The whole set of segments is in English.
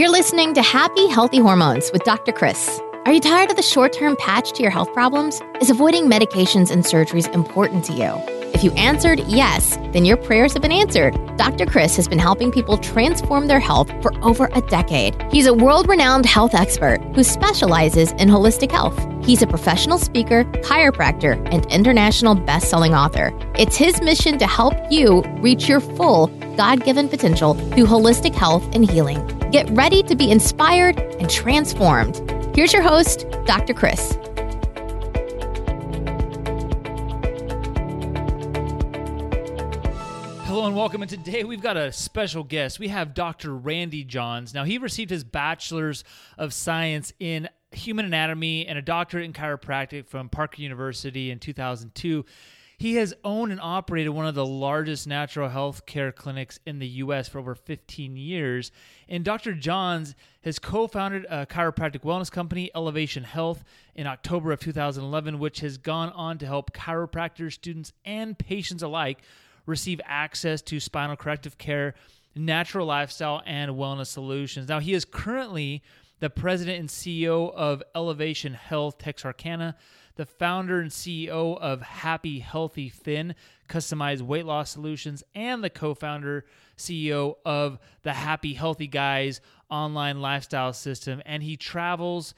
You're listening to Happy Healthy Hormones with Dr. Chris. Are you tired of the short-term patch to your health problems? Is avoiding medications and surgeries important to you? If you answered yes, then your prayers have been answered. Dr. Chris has been helping people transform their health for over a decade. He's a world-renowned health expert who specializes in holistic health. He's a professional speaker, chiropractor, and international best-selling author. It's his mission to help you reach your full, God-given potential through holistic health and healing. Get ready to be inspired and transformed. Here's your host, Dr. Chris. Hello and welcome, and today we've got a special guest. We have Dr. Randy Johns. Now, he received his Bachelor's of Science in Human Anatomy and a doctorate in chiropractic from Parker University in 2002. He has owned and operated one of the largest natural health care clinics in the U.S. for over 15 years. And Dr. Johns has co-founded a chiropractic wellness company, Elevation Health, in October of 2011, which has gone on to help chiropractors, students, and patients alike receive access to spinal corrective care, natural lifestyle, and wellness solutions. Now, he is currently the president and CEO of Elevation Health Texarkana, the founder and CEO of Happy Healthy Thin, customized weight loss solutions, and the co-founder, CEO of the Happy Healthy Guys online lifestyle system. And he travels,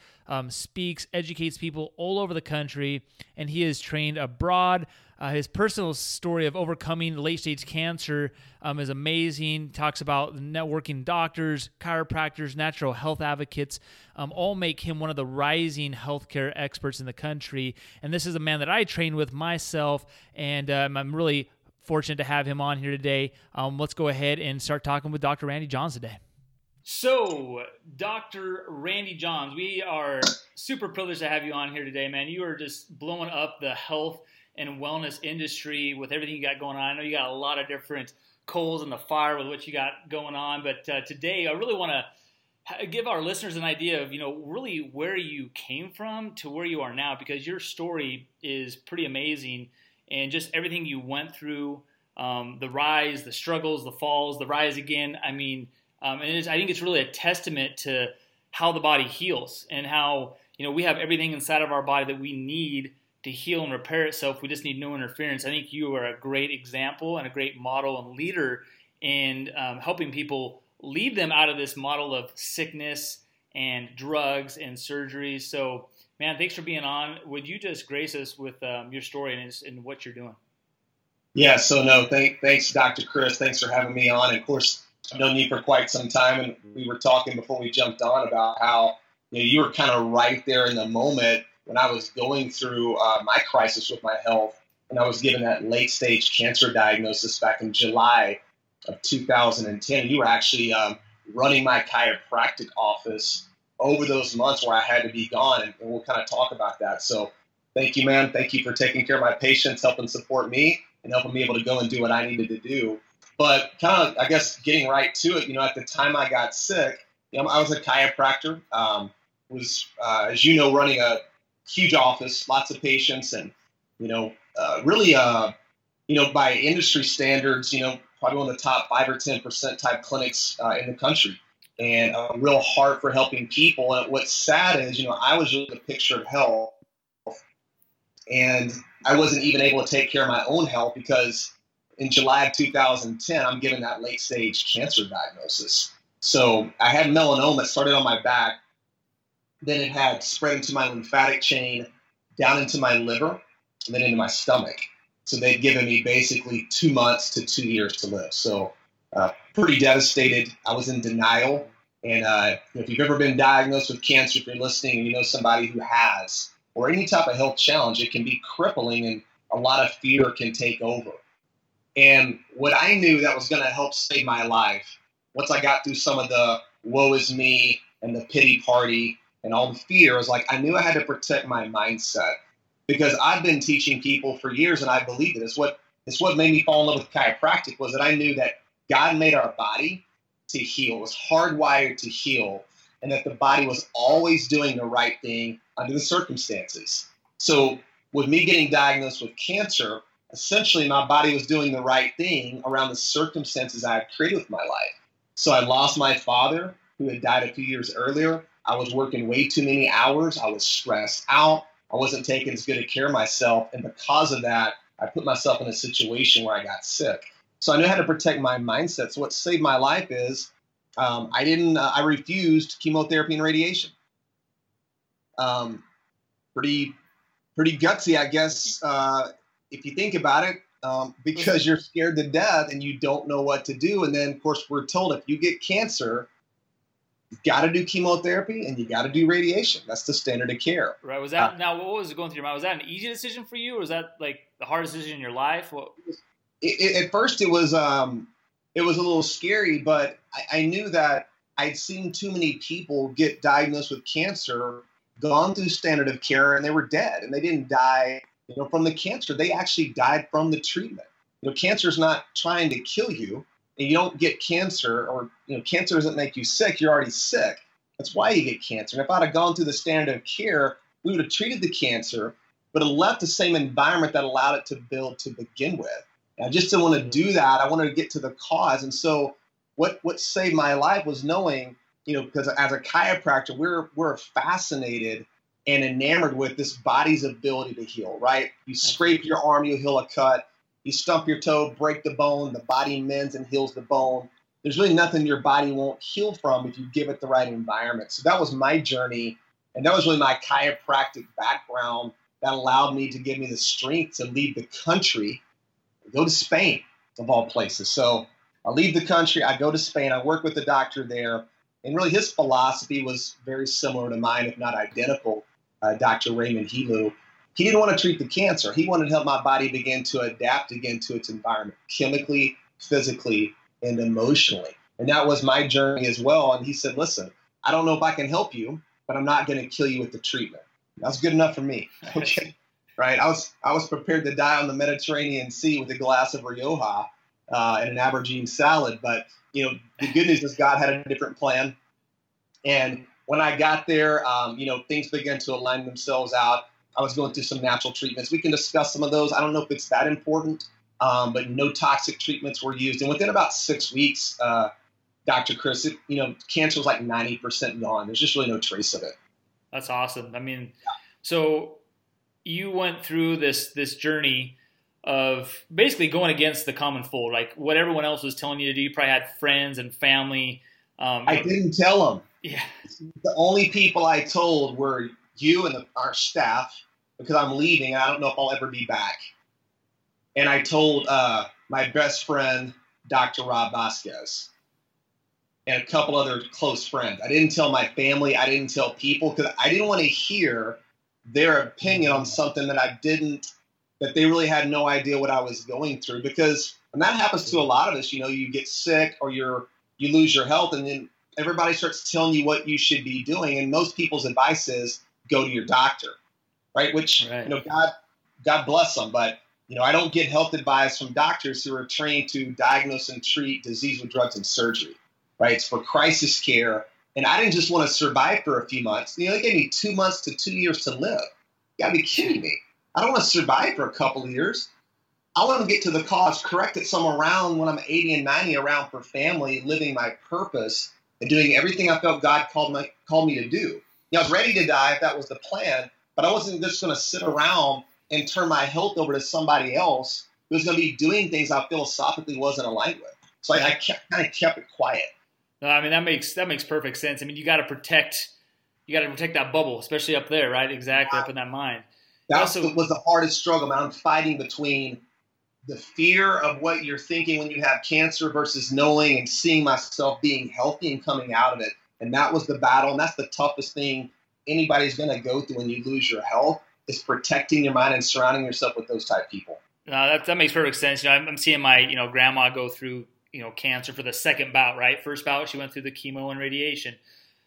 speaks, educates people all over the country, and he is trained abroad. His personal story of overcoming late-stage cancer is amazing. Talks about networking doctors, chiropractors, natural health advocates, all make him one of the rising healthcare experts in the country. And this is a man that I train with myself, and I'm really fortunate to have him on here today. Let's go ahead and start talking with Dr. Randy Johns today. So, Dr. Randy Johns, we are super privileged to have you on here today, man. You are just blowing up the health and wellness industry with everything you got going on. I know you got a lot of different coals in the fire with what you got going on, but today I really want to give our listeners an idea of, you know, really where you came from to where you are now, because your story is pretty amazing, and just everything you went through, the rise, the struggles, the falls, the rise again. I mean, I think it's really a testament to how the body heals and how, you know, we have everything inside of our body that we need to heal and repair itself. We just need no interference. I think you are a great example and a great model and leader in helping people lead them out of this model of sickness and drugs and surgery. So, man, thanks for being on. Would you just grace us with your story and what you're doing? Yeah, so no, thanks, Dr. Chris. Thanks for having me on. And of course, I've known you for quite some time, and we were talking before we jumped on about how you were kind of right there in the moment when I was going through my crisis with my health, and I was given that late-stage cancer diagnosis back in July of 2010. You were actually running my chiropractic office over those months where I had to be gone, and we'll kind of talk about that. So thank you, man. Thank you for taking care of my patients, helping support me, and helping me able to go and do what I needed to do. But kind of, I guess, getting right to it, you know, at the time I got sick, you know, I was a chiropractor, was, as you know, running a huge office, lots of patients, and, you know, really, you know, by industry standards, you know, probably one of the top 5 or 10% type clinics in the country, and a real heart for helping people. And what's sad is, you know, I was really the picture of health, and I wasn't even able to take care of my own health because in July of 2010, I'm given that late stage cancer diagnosis. So I had melanoma that started on my back. Then it had spread into my lymphatic chain, down into my liver, and then into my stomach. So they'd given me basically 2 months to 2 years to live. So pretty devastated. I was in denial. And if you've ever been diagnosed with cancer, if you're listening and you know somebody who has, or any type of health challenge, it can be crippling, and a lot of fear can take over. And what I knew that was going to help save my life, once I got through some of the woe is me and the pity party and all the fear, is like, I knew I had to protect my mindset, because I've been teaching people for years, and I believe it. It's what made me fall in love with chiropractic, was that I knew that God made our body to heal. It was hardwired to heal, and that the body was always doing the right thing under the circumstances. So with me getting diagnosed with cancer, essentially my body was doing the right thing around the circumstances I had created with my life. So I lost my father. who had died a few years earlier. I was working way too many hours. I was stressed out. I wasn't taking as good a care of myself. And because of that, I put myself in a situation where I got sick. So I knew how to protect my mindset. So what saved my life is I refused chemotherapy and radiation. Pretty gutsy, I guess, if you think about it, because you're scared to death and you don't know what to do. And then, of course, we're told if you get cancer, you've got to do chemotherapy and you got to do radiation. That's the standard of care. Right. Was that now? What was going through your mind? Was that an easy decision for you, or was that like the hardest decision in your life? What? At first, it was a little scary, but I knew that I'd seen too many people get diagnosed with cancer, gone through standard of care, and they were dead. And they didn't die, from the cancer. They actually died from the treatment. Cancer is not trying to kill you, and you don't get cancer, or cancer doesn't make you sick. You're already sick. That's why you get cancer. And if I'd have gone through the standard of care, we would have treated the cancer, but it left the same environment that allowed it to build to begin with. And I just didn't want to do that. I wanted to get to the cause. And so what saved my life was knowing, because as a chiropractor, we're fascinated and enamored with this body's ability to heal, right? You scrape your arm, you heal a cut. You stump your toe, break the bone, the body mends and heals the bone. There's really nothing your body won't heal from if you give it the right environment. So that was my journey, and that was really my chiropractic background that allowed me to give me the strength to leave the country, go to Spain, of all places. So I leave the country, I go to Spain, I work with a doctor there, and really his philosophy was very similar to mine, if not identical, Dr. Raymond Helu. He didn't want to treat the cancer. He wanted to help my body begin to adapt again to its environment, chemically, physically, and emotionally. And that was my journey as well. And he said, listen, I don't know if I can help you, but I'm not going to kill you with the treatment. That's good enough for me. Okay. Right. I was prepared to die on the Mediterranean Sea with a glass of Rioja and an aubergine salad. But, the good news is God had a different plan. And when I got there, things began to align themselves out. I was going through some natural treatments. We can discuss some of those. I don't know if it's that important, but no toxic treatments were used. And within about 6 weeks, Dr. Chris, cancer was like 90% gone. There's just really no trace of it. That's awesome. I mean, So you went through this journey of basically going against the common fold, like what everyone else was telling you to do. You probably had friends and family. I didn't tell them. Yeah. The only people I told were you and our staff, because I'm leaving and I don't know if I'll ever be back. And I told my best friend, Dr. Rob Vasquez, and a couple other close friends. I didn't tell my family. I didn't tell people because I didn't want to hear their opinion on something that they really had no idea what I was going through. Because, and that happens to a lot of us, you get sick or you lose your health, and then everybody starts telling you what you should be doing. And most people's advice is, go to your doctor, right? Which, right. God bless them. But, I don't get health advice from doctors who are trained to diagnose and treat disease with drugs and surgery, right? It's for crisis care. And I didn't just want to survive for a few months. They gave me 2 months to 2 years to live. You gotta be kidding me. I don't want to survive for a couple of years. I want to get to the cause, correct it. So I'm around when I'm 80 and 90, around for family, living my purpose and doing everything I felt God called me to do. I was ready to die if that was the plan, but I wasn't just going to sit around and turn my health over to somebody else who was going to be doing things I philosophically wasn't aligned with. So I kept it quiet. No, I mean, that makes perfect sense. I mean, you got to protect that bubble, especially up there, right? Exactly, up in that mind. That was the hardest struggle, man. I'm fighting between the fear of what you're thinking when you have cancer versus knowing and seeing myself being healthy and coming out of it. And that was the battle, and that's the toughest thing anybody's going to go through when you lose your health, is protecting your mind and surrounding yourself with those type of people. That makes perfect sense. I'm seeing my grandma go through cancer for the second bout, right? First bout, she went through the chemo and radiation.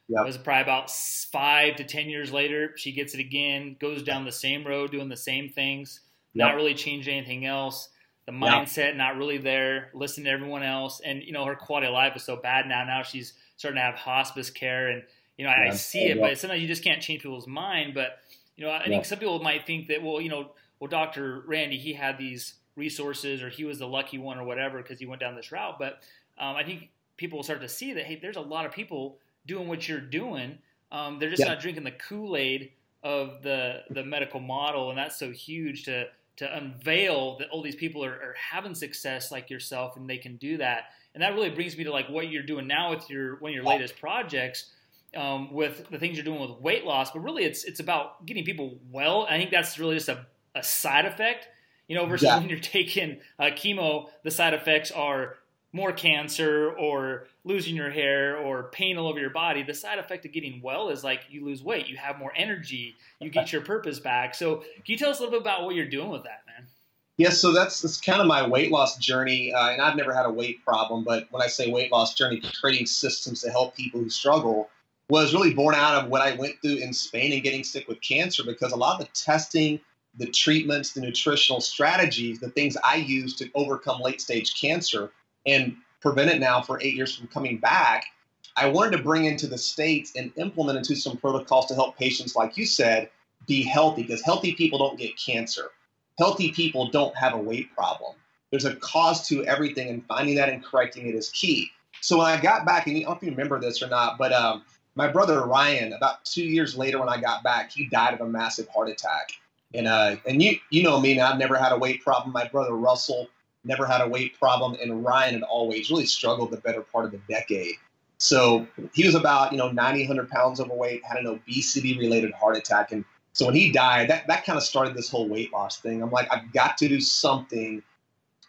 Yep. It was probably about 5 to 10 years later, she gets it again, goes down the same road, doing the same things, yep. Not really changed anything else. The mindset, yep. Not really there, listen to everyone else. And, her quality of life is so bad now. Now she's starting to have hospice care, and I see it, but sometimes you just can't change people's mind. But I think some people might think that well, Dr. Randy, he had these resources, or he was the lucky one, or whatever, because he went down this route. But I think people will start to see that hey, there's a lot of people doing what you're doing. They're just not drinking the Kool-Aid of the medical model, and that's so huge to unveil that all these people are having success like yourself, and they can do that. And that really brings me to like what you're doing now with one of your latest projects, with the things you're doing with weight loss. But really, it's about getting people well. I think that's really just a side effect, versus when you're taking chemo, the side effects are more cancer or losing your hair or pain all over your body. The side effect of getting well is like you lose weight, you have more energy, you get your purpose back. So can you tell us a little bit about what you're doing with that, man? Yes, so that's kind of my weight loss journey. And I've never had a weight problem, but when I say weight loss journey, creating systems to help people who struggle was really born out of what I went through in Spain and getting sick with cancer, because a lot of the testing, the treatments, the nutritional strategies, the things I used to overcome late-stage cancer and prevent it now for 8 years from coming back, I wanted to bring into the States and implement into some protocols to help patients, like you said, be healthy, because healthy people don't get cancer. Healthy people don't have a weight problem. There's a cause to everything, and finding that and correcting it is key. So when I got back, and I don't know if you remember this or not, but my brother Ryan, about 2 years later when I got back, he died of a massive heart attack. And you know me, now I've never had a weight problem. My brother Russell never had a weight problem, and Ryan had always really struggled the better part of the decade. So he was about 90, 100 pounds overweight, had an obesity-related heart attack. And so when he died, that kind of started this whole weight loss thing. I'm like, I've got to do something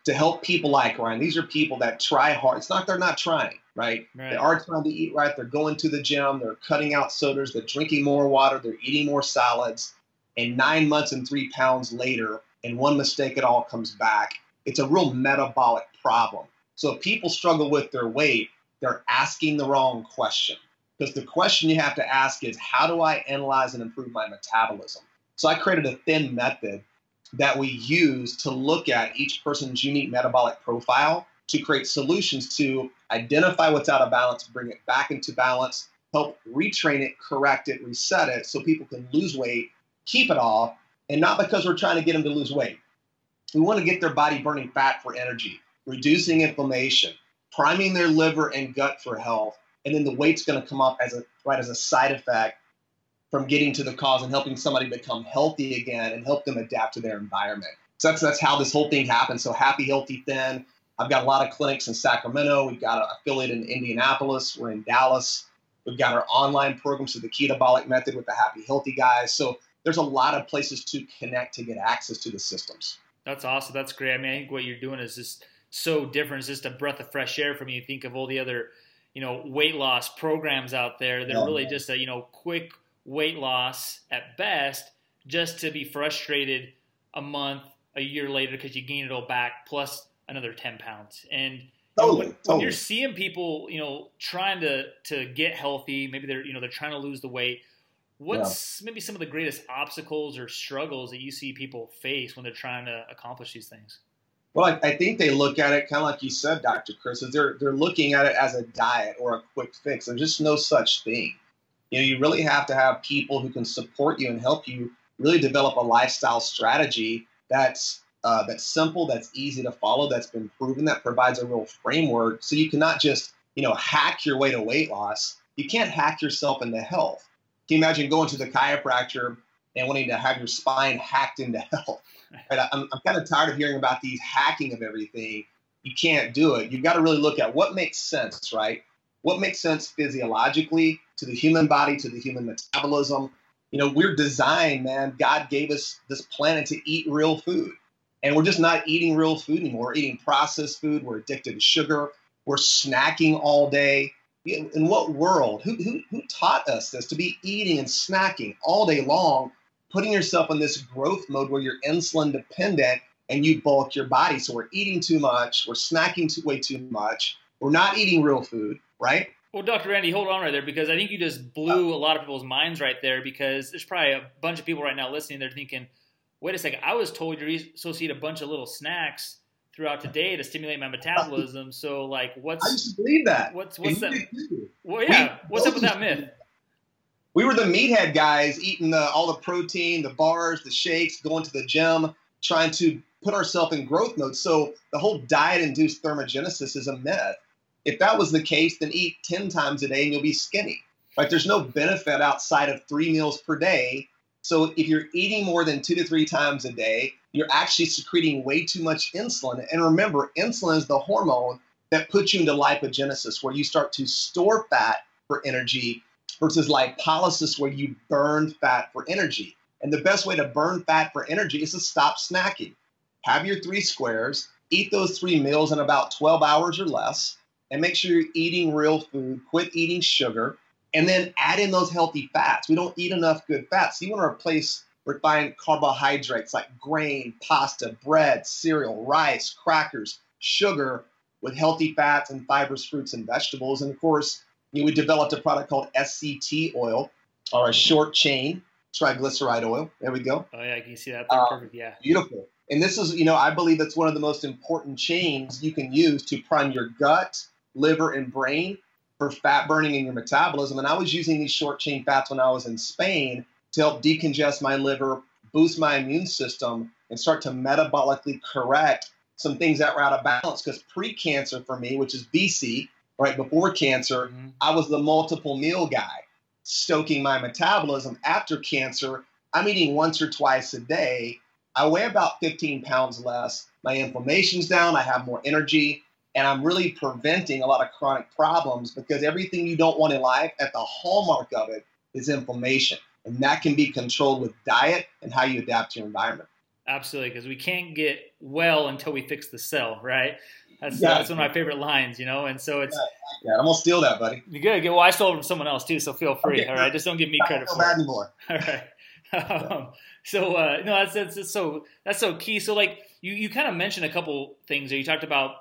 to help people like Ryan. These are people that try hard. It's not they're not trying, right? They are trying to eat right. They're going to the gym. They're cutting out sodas. They're drinking more water. They're eating more salads. And 9 months and 3 pounds later, and one mistake, it all comes back. It's a real metabolic problem. So if people struggle with their weight, they're asking the wrong question. Because the question you have to ask is, how do I analyze and improve my metabolism? So I created a thin method that we use to look at each person's unique metabolic profile to create solutions to identify what's out of balance, bring it back into balance, help retrain it, correct it, reset it, so people can lose weight, keep it off, and not because we're trying to get them to lose weight. We want to get their body burning fat for energy, reducing inflammation, priming their liver and gut for health, and then the weight's going to come up as a side effect from getting to the cause and helping somebody become healthy again and help them adapt to their environment. So that's how this whole thing happened. So Happy Healthy Thin. I've got a lot of clinics in Sacramento. We've got an affiliate in Indianapolis. We're in Dallas. We've got our online programs with the Ketabolic Method with the Happy Healthy Guys. So there's a lot of places to connect to get access to the systems. That's awesome. That's great. I mean, I think what you're doing is just so different. It's just a breath of fresh air from you. Think of all the other, weight loss programs out there. They're really just a, quick weight loss at best, just to be frustrated a month, a year later, because you gain it all back plus another 10 pounds. And when you're seeing people, trying to get healthy, maybe they're, they're trying to lose the weight. What's maybe some of the greatest obstacles or struggles that you see people face when they're trying to accomplish these things? Well, I think they look at it kind of like you said, Dr. Chris, is they're looking at it as a diet or a quick fix. There's just no such thing. You really have to have people who can support you and help you really develop a lifestyle strategy that's simple, that's easy to follow, that's been proven, that provides a real framework. So you cannot just, hack your way to weight loss. You can't hack yourself into health. Can you imagine going to the chiropractor and wanting to have your spine hacked into health? Right? I'm kind of tired of hearing about these hacking of everything. You can't do it. You've got to really look at what makes sense, right? What makes sense physiologically to the human body, to the human metabolism. We're designed, man. God gave us this planet to eat real food. And we're just not eating real food anymore. We're eating processed food. We're addicted to sugar. We're snacking all day. In what world? Who taught us this, to be eating and snacking all day long, putting yourself in this growth mode where you're insulin dependent and you bulk your body? So we're eating too much. We're snacking way too much. We're not eating real food, right? Well, Dr. Randy, hold on right there, because I think you just blew a lot of people's minds right there, because there's probably a bunch of people right now listening. They're thinking, wait a second, I was told you're associate a bunch of little snacks throughout the day to stimulate my metabolism. So like, I used to believe that. What's that? Well, yeah. What's up with that myth? We were the meathead guys eating all the protein, the bars, the shakes, going to the gym, trying to put ourselves in growth mode. So the whole diet-induced thermogenesis is a myth. If that was the case, then eat 10 times a day and you'll be skinny. Right? There's no benefit outside of 3 meals per day. So if you're eating more than 2 to 3 times a day, you're actually secreting way too much insulin. And remember, insulin is the hormone that puts you into lipogenesis, where you start to store fat for energy, versus lipolysis, where you burn fat for energy. And the best way to burn fat for energy is to stop snacking. Have your 3 squares, eat those 3 meals in about 12 hours or less, and make sure you're eating real food, quit eating sugar, and then add in those healthy fats. We don't eat enough good fats. You want to replace refined carbohydrates like grain, pasta, bread, cereal, rice, crackers, sugar with healthy fats and fibers, fruits, and vegetables. And of course, we developed a product called SCT oil, or a short chain triglyceride oil. There we go. Oh, yeah, I can see that. Perfect. Yeah. Beautiful. And this is, I believe that's one of the most important chains you can use to prime your gut, liver, and brain for fat burning and your metabolism. And I was using these short chain fats when I was in Spain to help decongest my liver, boost my immune system, and start to metabolically correct some things that were out of balance. Because pre-cancer for me, which is BC, right before cancer, I was the multiple meal guy, stoking my metabolism. After cancer, I'm eating once or twice a day. I weigh about 15 pounds less. My inflammation's down. I have more energy. And I'm really preventing a lot of chronic problems, because everything you don't want in life, at the hallmark of it, is inflammation. And that can be controlled with diet and how you adapt to your environment. Absolutely, because we can't get well until we fix the cell, right? That's one of my favorite lines, and so it's... Yeah, I'm going to steal that, buddy. Good. Well, I stole it from someone else, too, so feel free, okay. All right? Just don't give me credit for it. I don't feel bad anymore. All right. That's so key. So, you kind of mentioned a couple things there. You talked about,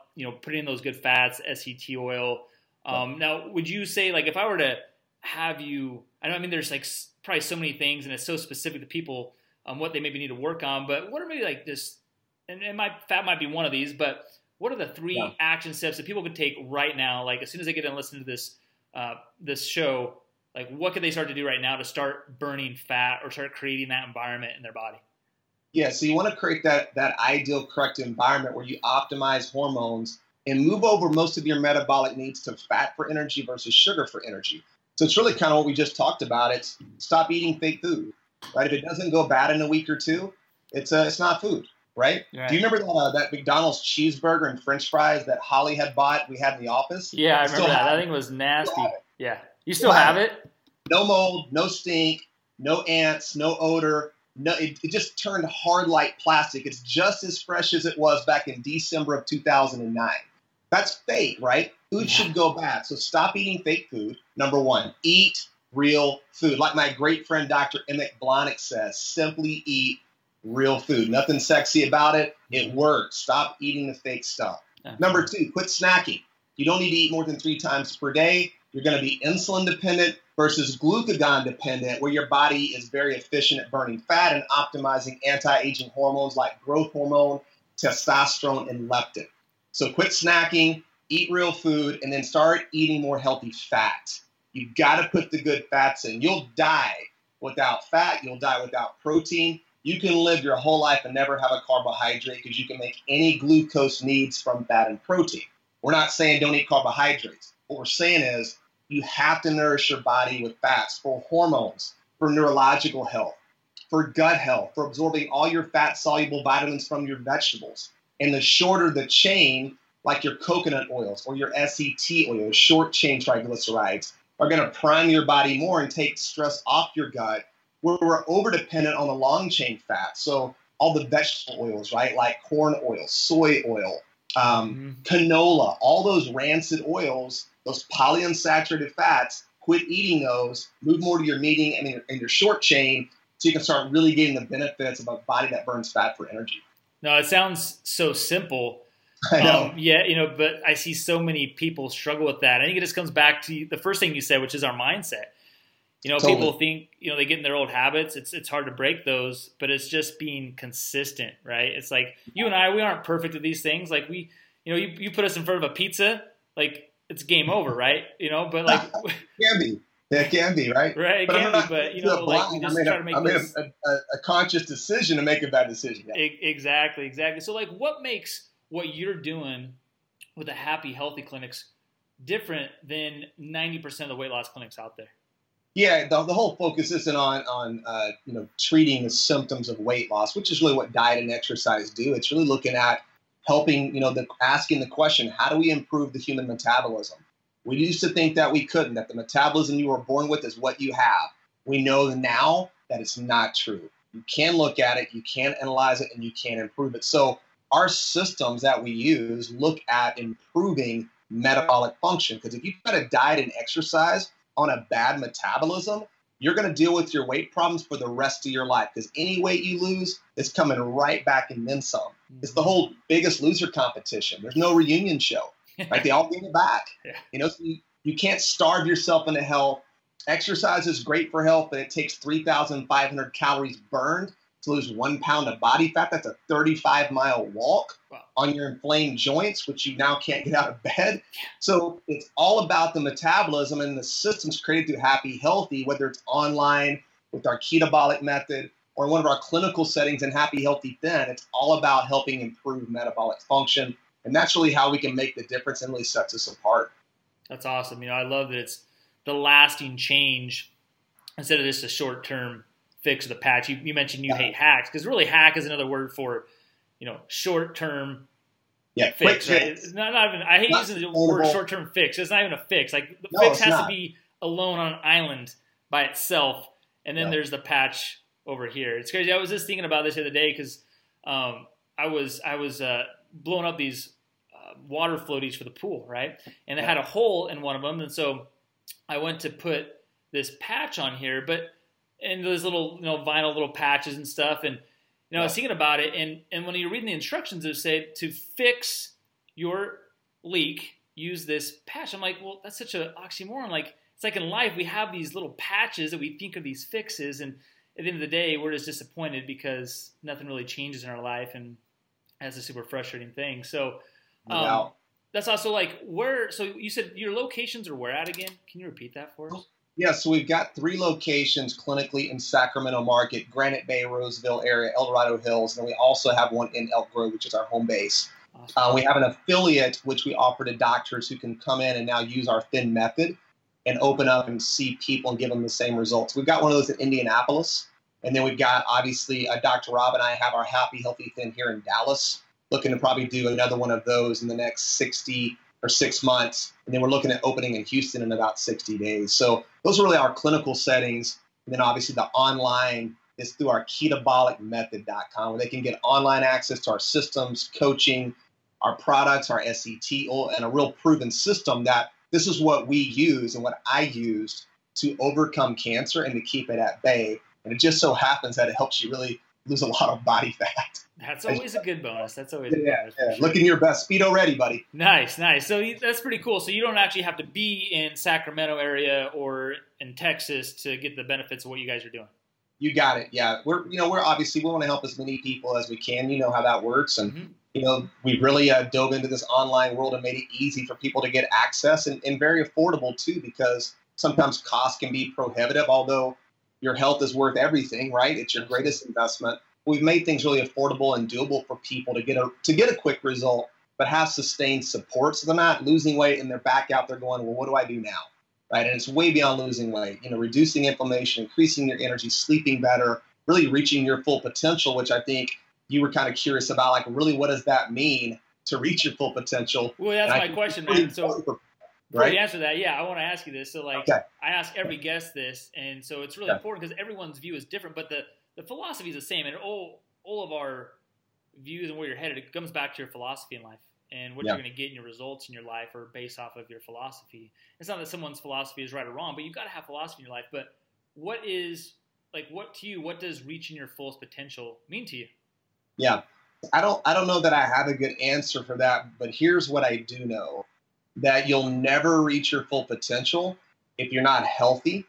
putting in those good fats, SCT oil. Now, would you say, if I were to have you... there's, probably so many things, and it's so specific to people, what they maybe need to work on, but what are maybe this... And my fat might be one of these, but... What are the 3 action steps that people could take right now? As soon as they get in and listen to this this show, what could they start to do right now to start burning fat or start creating that environment in their body? Yeah, so you want to create that ideal, correct environment where you optimize hormones and move over most of your metabolic needs to fat for energy versus sugar for energy. So it's really kind of what we just talked about. It's stop eating fake food, right? If it doesn't go bad in a week or two, it's not food. Right? Yeah. Do you remember that McDonald's cheeseburger and French fries that Holly had bought? We had in the office. Yeah, I remember that. That thing was nasty. Yeah, you still have it? No mold, no stink, no ants, no odor. No, it just turned hard like plastic. It's just as fresh as it was back in December of 2009. That's fake, right? Food should go bad. So stop eating fake food. Number 1, eat real food. Like my great friend Dr. Emek Blahnik says, simply eat real food. Nothing sexy about it. It works. Stop eating the fake stuff. Yeah. Number 2, quit snacking. You don't need to eat more than 3 times per day. You're going to be insulin dependent versus glucagon dependent, where your body is very efficient at burning fat and optimizing anti-aging hormones like growth hormone, testosterone, and leptin. So quit snacking, eat real food, and then start eating more healthy fat. You've got to put the good fats in. You'll die without fat. You'll die without protein. You can live your whole life and never have a carbohydrate, because you can make any glucose needs from fat and protein. We're not saying don't eat carbohydrates. What we're saying is you have to nourish your body with fats for hormones, for neurological health, for gut health, for absorbing all your fat-soluble vitamins from your vegetables. And the shorter the chain, like your coconut oils or your SCT oil, short-chain triglycerides, are going to prime your body more and take stress off your gut, where we're over-dependent on the long-chain fat. So all the vegetable oils, right, like corn oil, soy oil, canola, all those rancid oils, those polyunsaturated fats, quit eating those, move more to your meat and your short chain, so you can start really getting the benefits of a body that burns fat for energy. No, it sounds so simple. I know. But I see so many people struggle with that. I think it just comes back to the first thing you said, which is our mindset. Totally. People think, they get in their old habits. It's hard to break those, but it's just being consistent, right? It's like you and I, we aren't perfect at these things. You put us in front of a pizza, it's game over, right? But it can be, right? Right, it can be, but we just try to make this. I made a conscious decision to make a bad decision. Yeah. Exactly. So what makes what you're doing with the Happy Healthy Clinics different than 90% of the weight loss clinics out there? Yeah, the whole focus isn't on you know, treating the symptoms of weight loss, which is really what diet and exercise do. It's really looking at helping, you know, asking the question, how do we improve the human metabolism? We used to think that we couldn't, that the metabolism you were born with is what you have. We know now that it's not true. You can look at it, you can analyze it, and you can improve it. So our systems that we use look at improving metabolic function, because if you've got a diet and exercise on a bad metabolism, you're going to deal with your weight problems for the rest of your life, because any weight you lose is coming right back and then some. It's the whole Biggest Loser competition. There's no reunion show, right? They all bring it back. Yeah. You know, so you can't starve yourself into health. Exercise is great for health, but it takes 3,500 calories burned to lose 1 pound of body fat. That's a 35-mile walk on your inflamed joints, which you now can't get out of bed. So it's all about the metabolism and the systems created through Happy Healthy, whether it's online with our ketabolic method or in one of our clinical settings in Happy Healthy Thin. It's all about helping improve metabolic function. And that's really how we can make the difference and really sets us apart. That's awesome. You know, I love that it's the lasting change instead of just a short-term fix the patch. You mentioned you hate hacks, because really hack is another word for, you know, short-term fix. Right? It's not even, I hate not using the word short-term fix. It's not even a fix. Like the fix has to be alone on an island by itself, and then there's the patch over here. It's crazy. I was just thinking about this the other day, because I was blowing up these water floaties for the pool, right? And it had a hole in one of them, and so I went to put this patch on here, but and those little, you know, vinyl little patches and stuff. And, you know, I was thinking about it. And when you're reading the instructions, they say to fix your leak, use this patch. I'm like, well, that's such an oxymoron. Like, it's like in life, we have these little patches that we think of these fixes. And at the end of the day, we're just disappointed because nothing really changes in our life. And that's a super frustrating thing. So that's also like where, so you said your locations are where at again? Can you repeat that for us? Yeah, so we've got 3 locations clinically in Sacramento Market, Granite Bay, Roseville area, El Dorado Hills, and we also have one in Elk Grove, which is our home base. Awesome. We have an affiliate, which we offer to doctors who can come in and now use our Thin Method and open up and see people and give them the same results. We've got one of those in Indianapolis, and then we've got, obviously, Dr. Rob and I have our Happy Healthy Thin here in Dallas, looking to probably do another one of those in the next 6 months, and then we're looking at opening in Houston in about 60 days. So those are really our clinical settings. And then obviously the online is through our ketabolicmethod.com, where they can get online access to our systems, coaching, our products, our SCT oil, and a real proven system that this is what we use and what I used to overcome cancer and to keep it at bay. And it just so happens that it helps you really lose a lot of body fat. That's always a good bonus. That's always a good bonus. Sure. Looking your best. Speedo ready, buddy. Nice. So that's pretty cool. So you don't actually have to be in Sacramento area or in Texas to get the benefits of what you guys are doing. You got it. Yeah. We're obviously, we want to help as many people as we can. You know how that works. And, you know, we really dove into this online world and made it easy for people to get access and very affordable too, because sometimes cost can be prohibitive, although your health is worth everything, right? It's your greatest investment. We've made things really affordable and doable for people to get a quick result, but have sustained support, so they're not losing weight and they're back out there going, well, what do I do now, right? And it's way beyond losing weight, you know, reducing inflammation, increasing your energy, sleeping better, really reaching your full potential, which I think you were kind of curious about, like, really, what does that mean to reach your full potential? Well, that's my question, man. So before you answer that, I want to ask you this. So, like, I ask every guest this, and so it's really important because everyone's view is different, but the philosophy is the same, and all of our views and where you're headed, it comes back to your philosophy in life, and what you're going to get in your results in your life are based off of your philosophy. It's not that someone's philosophy is right or wrong, but you've got to have philosophy in your life. But what does reaching your fullest potential mean to you? Yeah, I don't know that I have a good answer for that, but here's what I do know, that you'll never reach your full potential if you're not healthy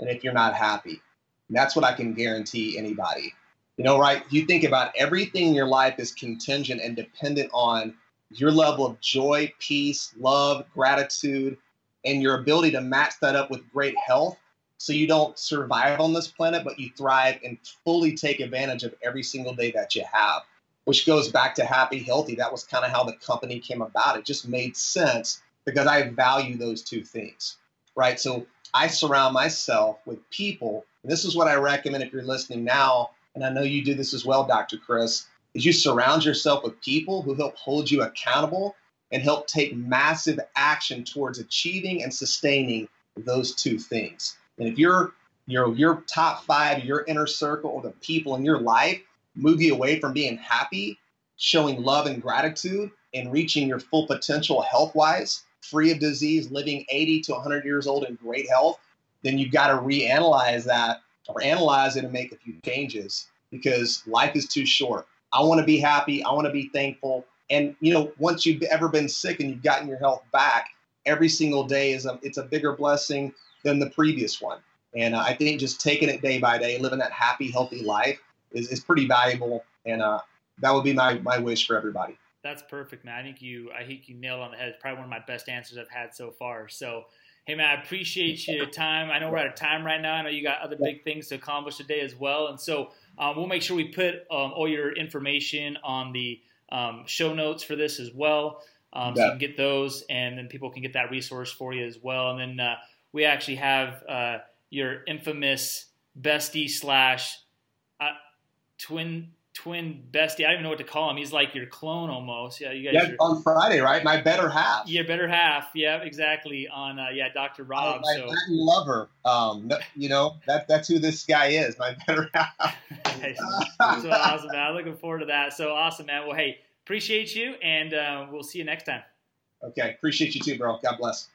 and if you're not happy. And that's what I can guarantee anybody. You know, right? You think about everything in your life is contingent and dependent on your level of joy, peace, love, gratitude, and your ability to match that up with great health, so you don't survive on this planet, but you thrive and fully take advantage of every single day that you have, which goes back to Happy Healthy. That was kind of how the company came about. It just made sense because I value those two things, right? So I surround myself with people, and this is what I recommend if you're listening now, and I know you do this as well, Dr. Chris, is you surround yourself with people who help hold you accountable and help take massive action towards achieving and sustaining those two things. And if your top five, your inner circle, or the people in your life move you away from being happy, showing love and gratitude, and reaching your full potential health-wise, free of disease, living 80 to 100 years old in great health, then you've got to reanalyze that or analyze it and make a few changes because life is too short. I want to be happy. I want to be thankful. And, you know, once you've ever been sick and you've gotten your health back, every single day it's a bigger blessing than the previous one. And I think just taking it day by day, living that happy, healthy life is pretty valuable. And that would be my wish for everybody. That's perfect, man. I think you nailed it on the head. It's probably one of my best answers I've had so far. So, hey, man, I appreciate your time. I know we're out of time right now. I know you got other big things to accomplish today as well. And so we'll make sure we put all your information on the show notes for this as well. So you can get those, and then people can get that resource for you as well. And then we actually have your infamous bestie slash twin bestie. I don't even know what to call him. He's like your clone almost. Yeah, you guys are on Friday, right? My better half. Yeah, better half. Yeah, exactly. On Dr. Rob. My Latin lover. That's who this guy is. My better half. That's so awesome, man. I'm looking forward to that. So awesome, man. Well, hey, appreciate you, and we'll see you next time. Okay, appreciate you too, bro. God bless.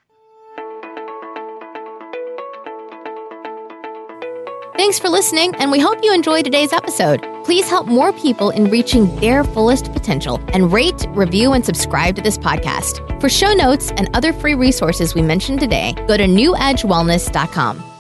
Thanks for listening, and we hope you enjoyed today's episode. Please help more people in reaching their fullest potential and rate, review, and subscribe to this podcast. For show notes and other free resources we mentioned today, go to NewEdgeWellness.com.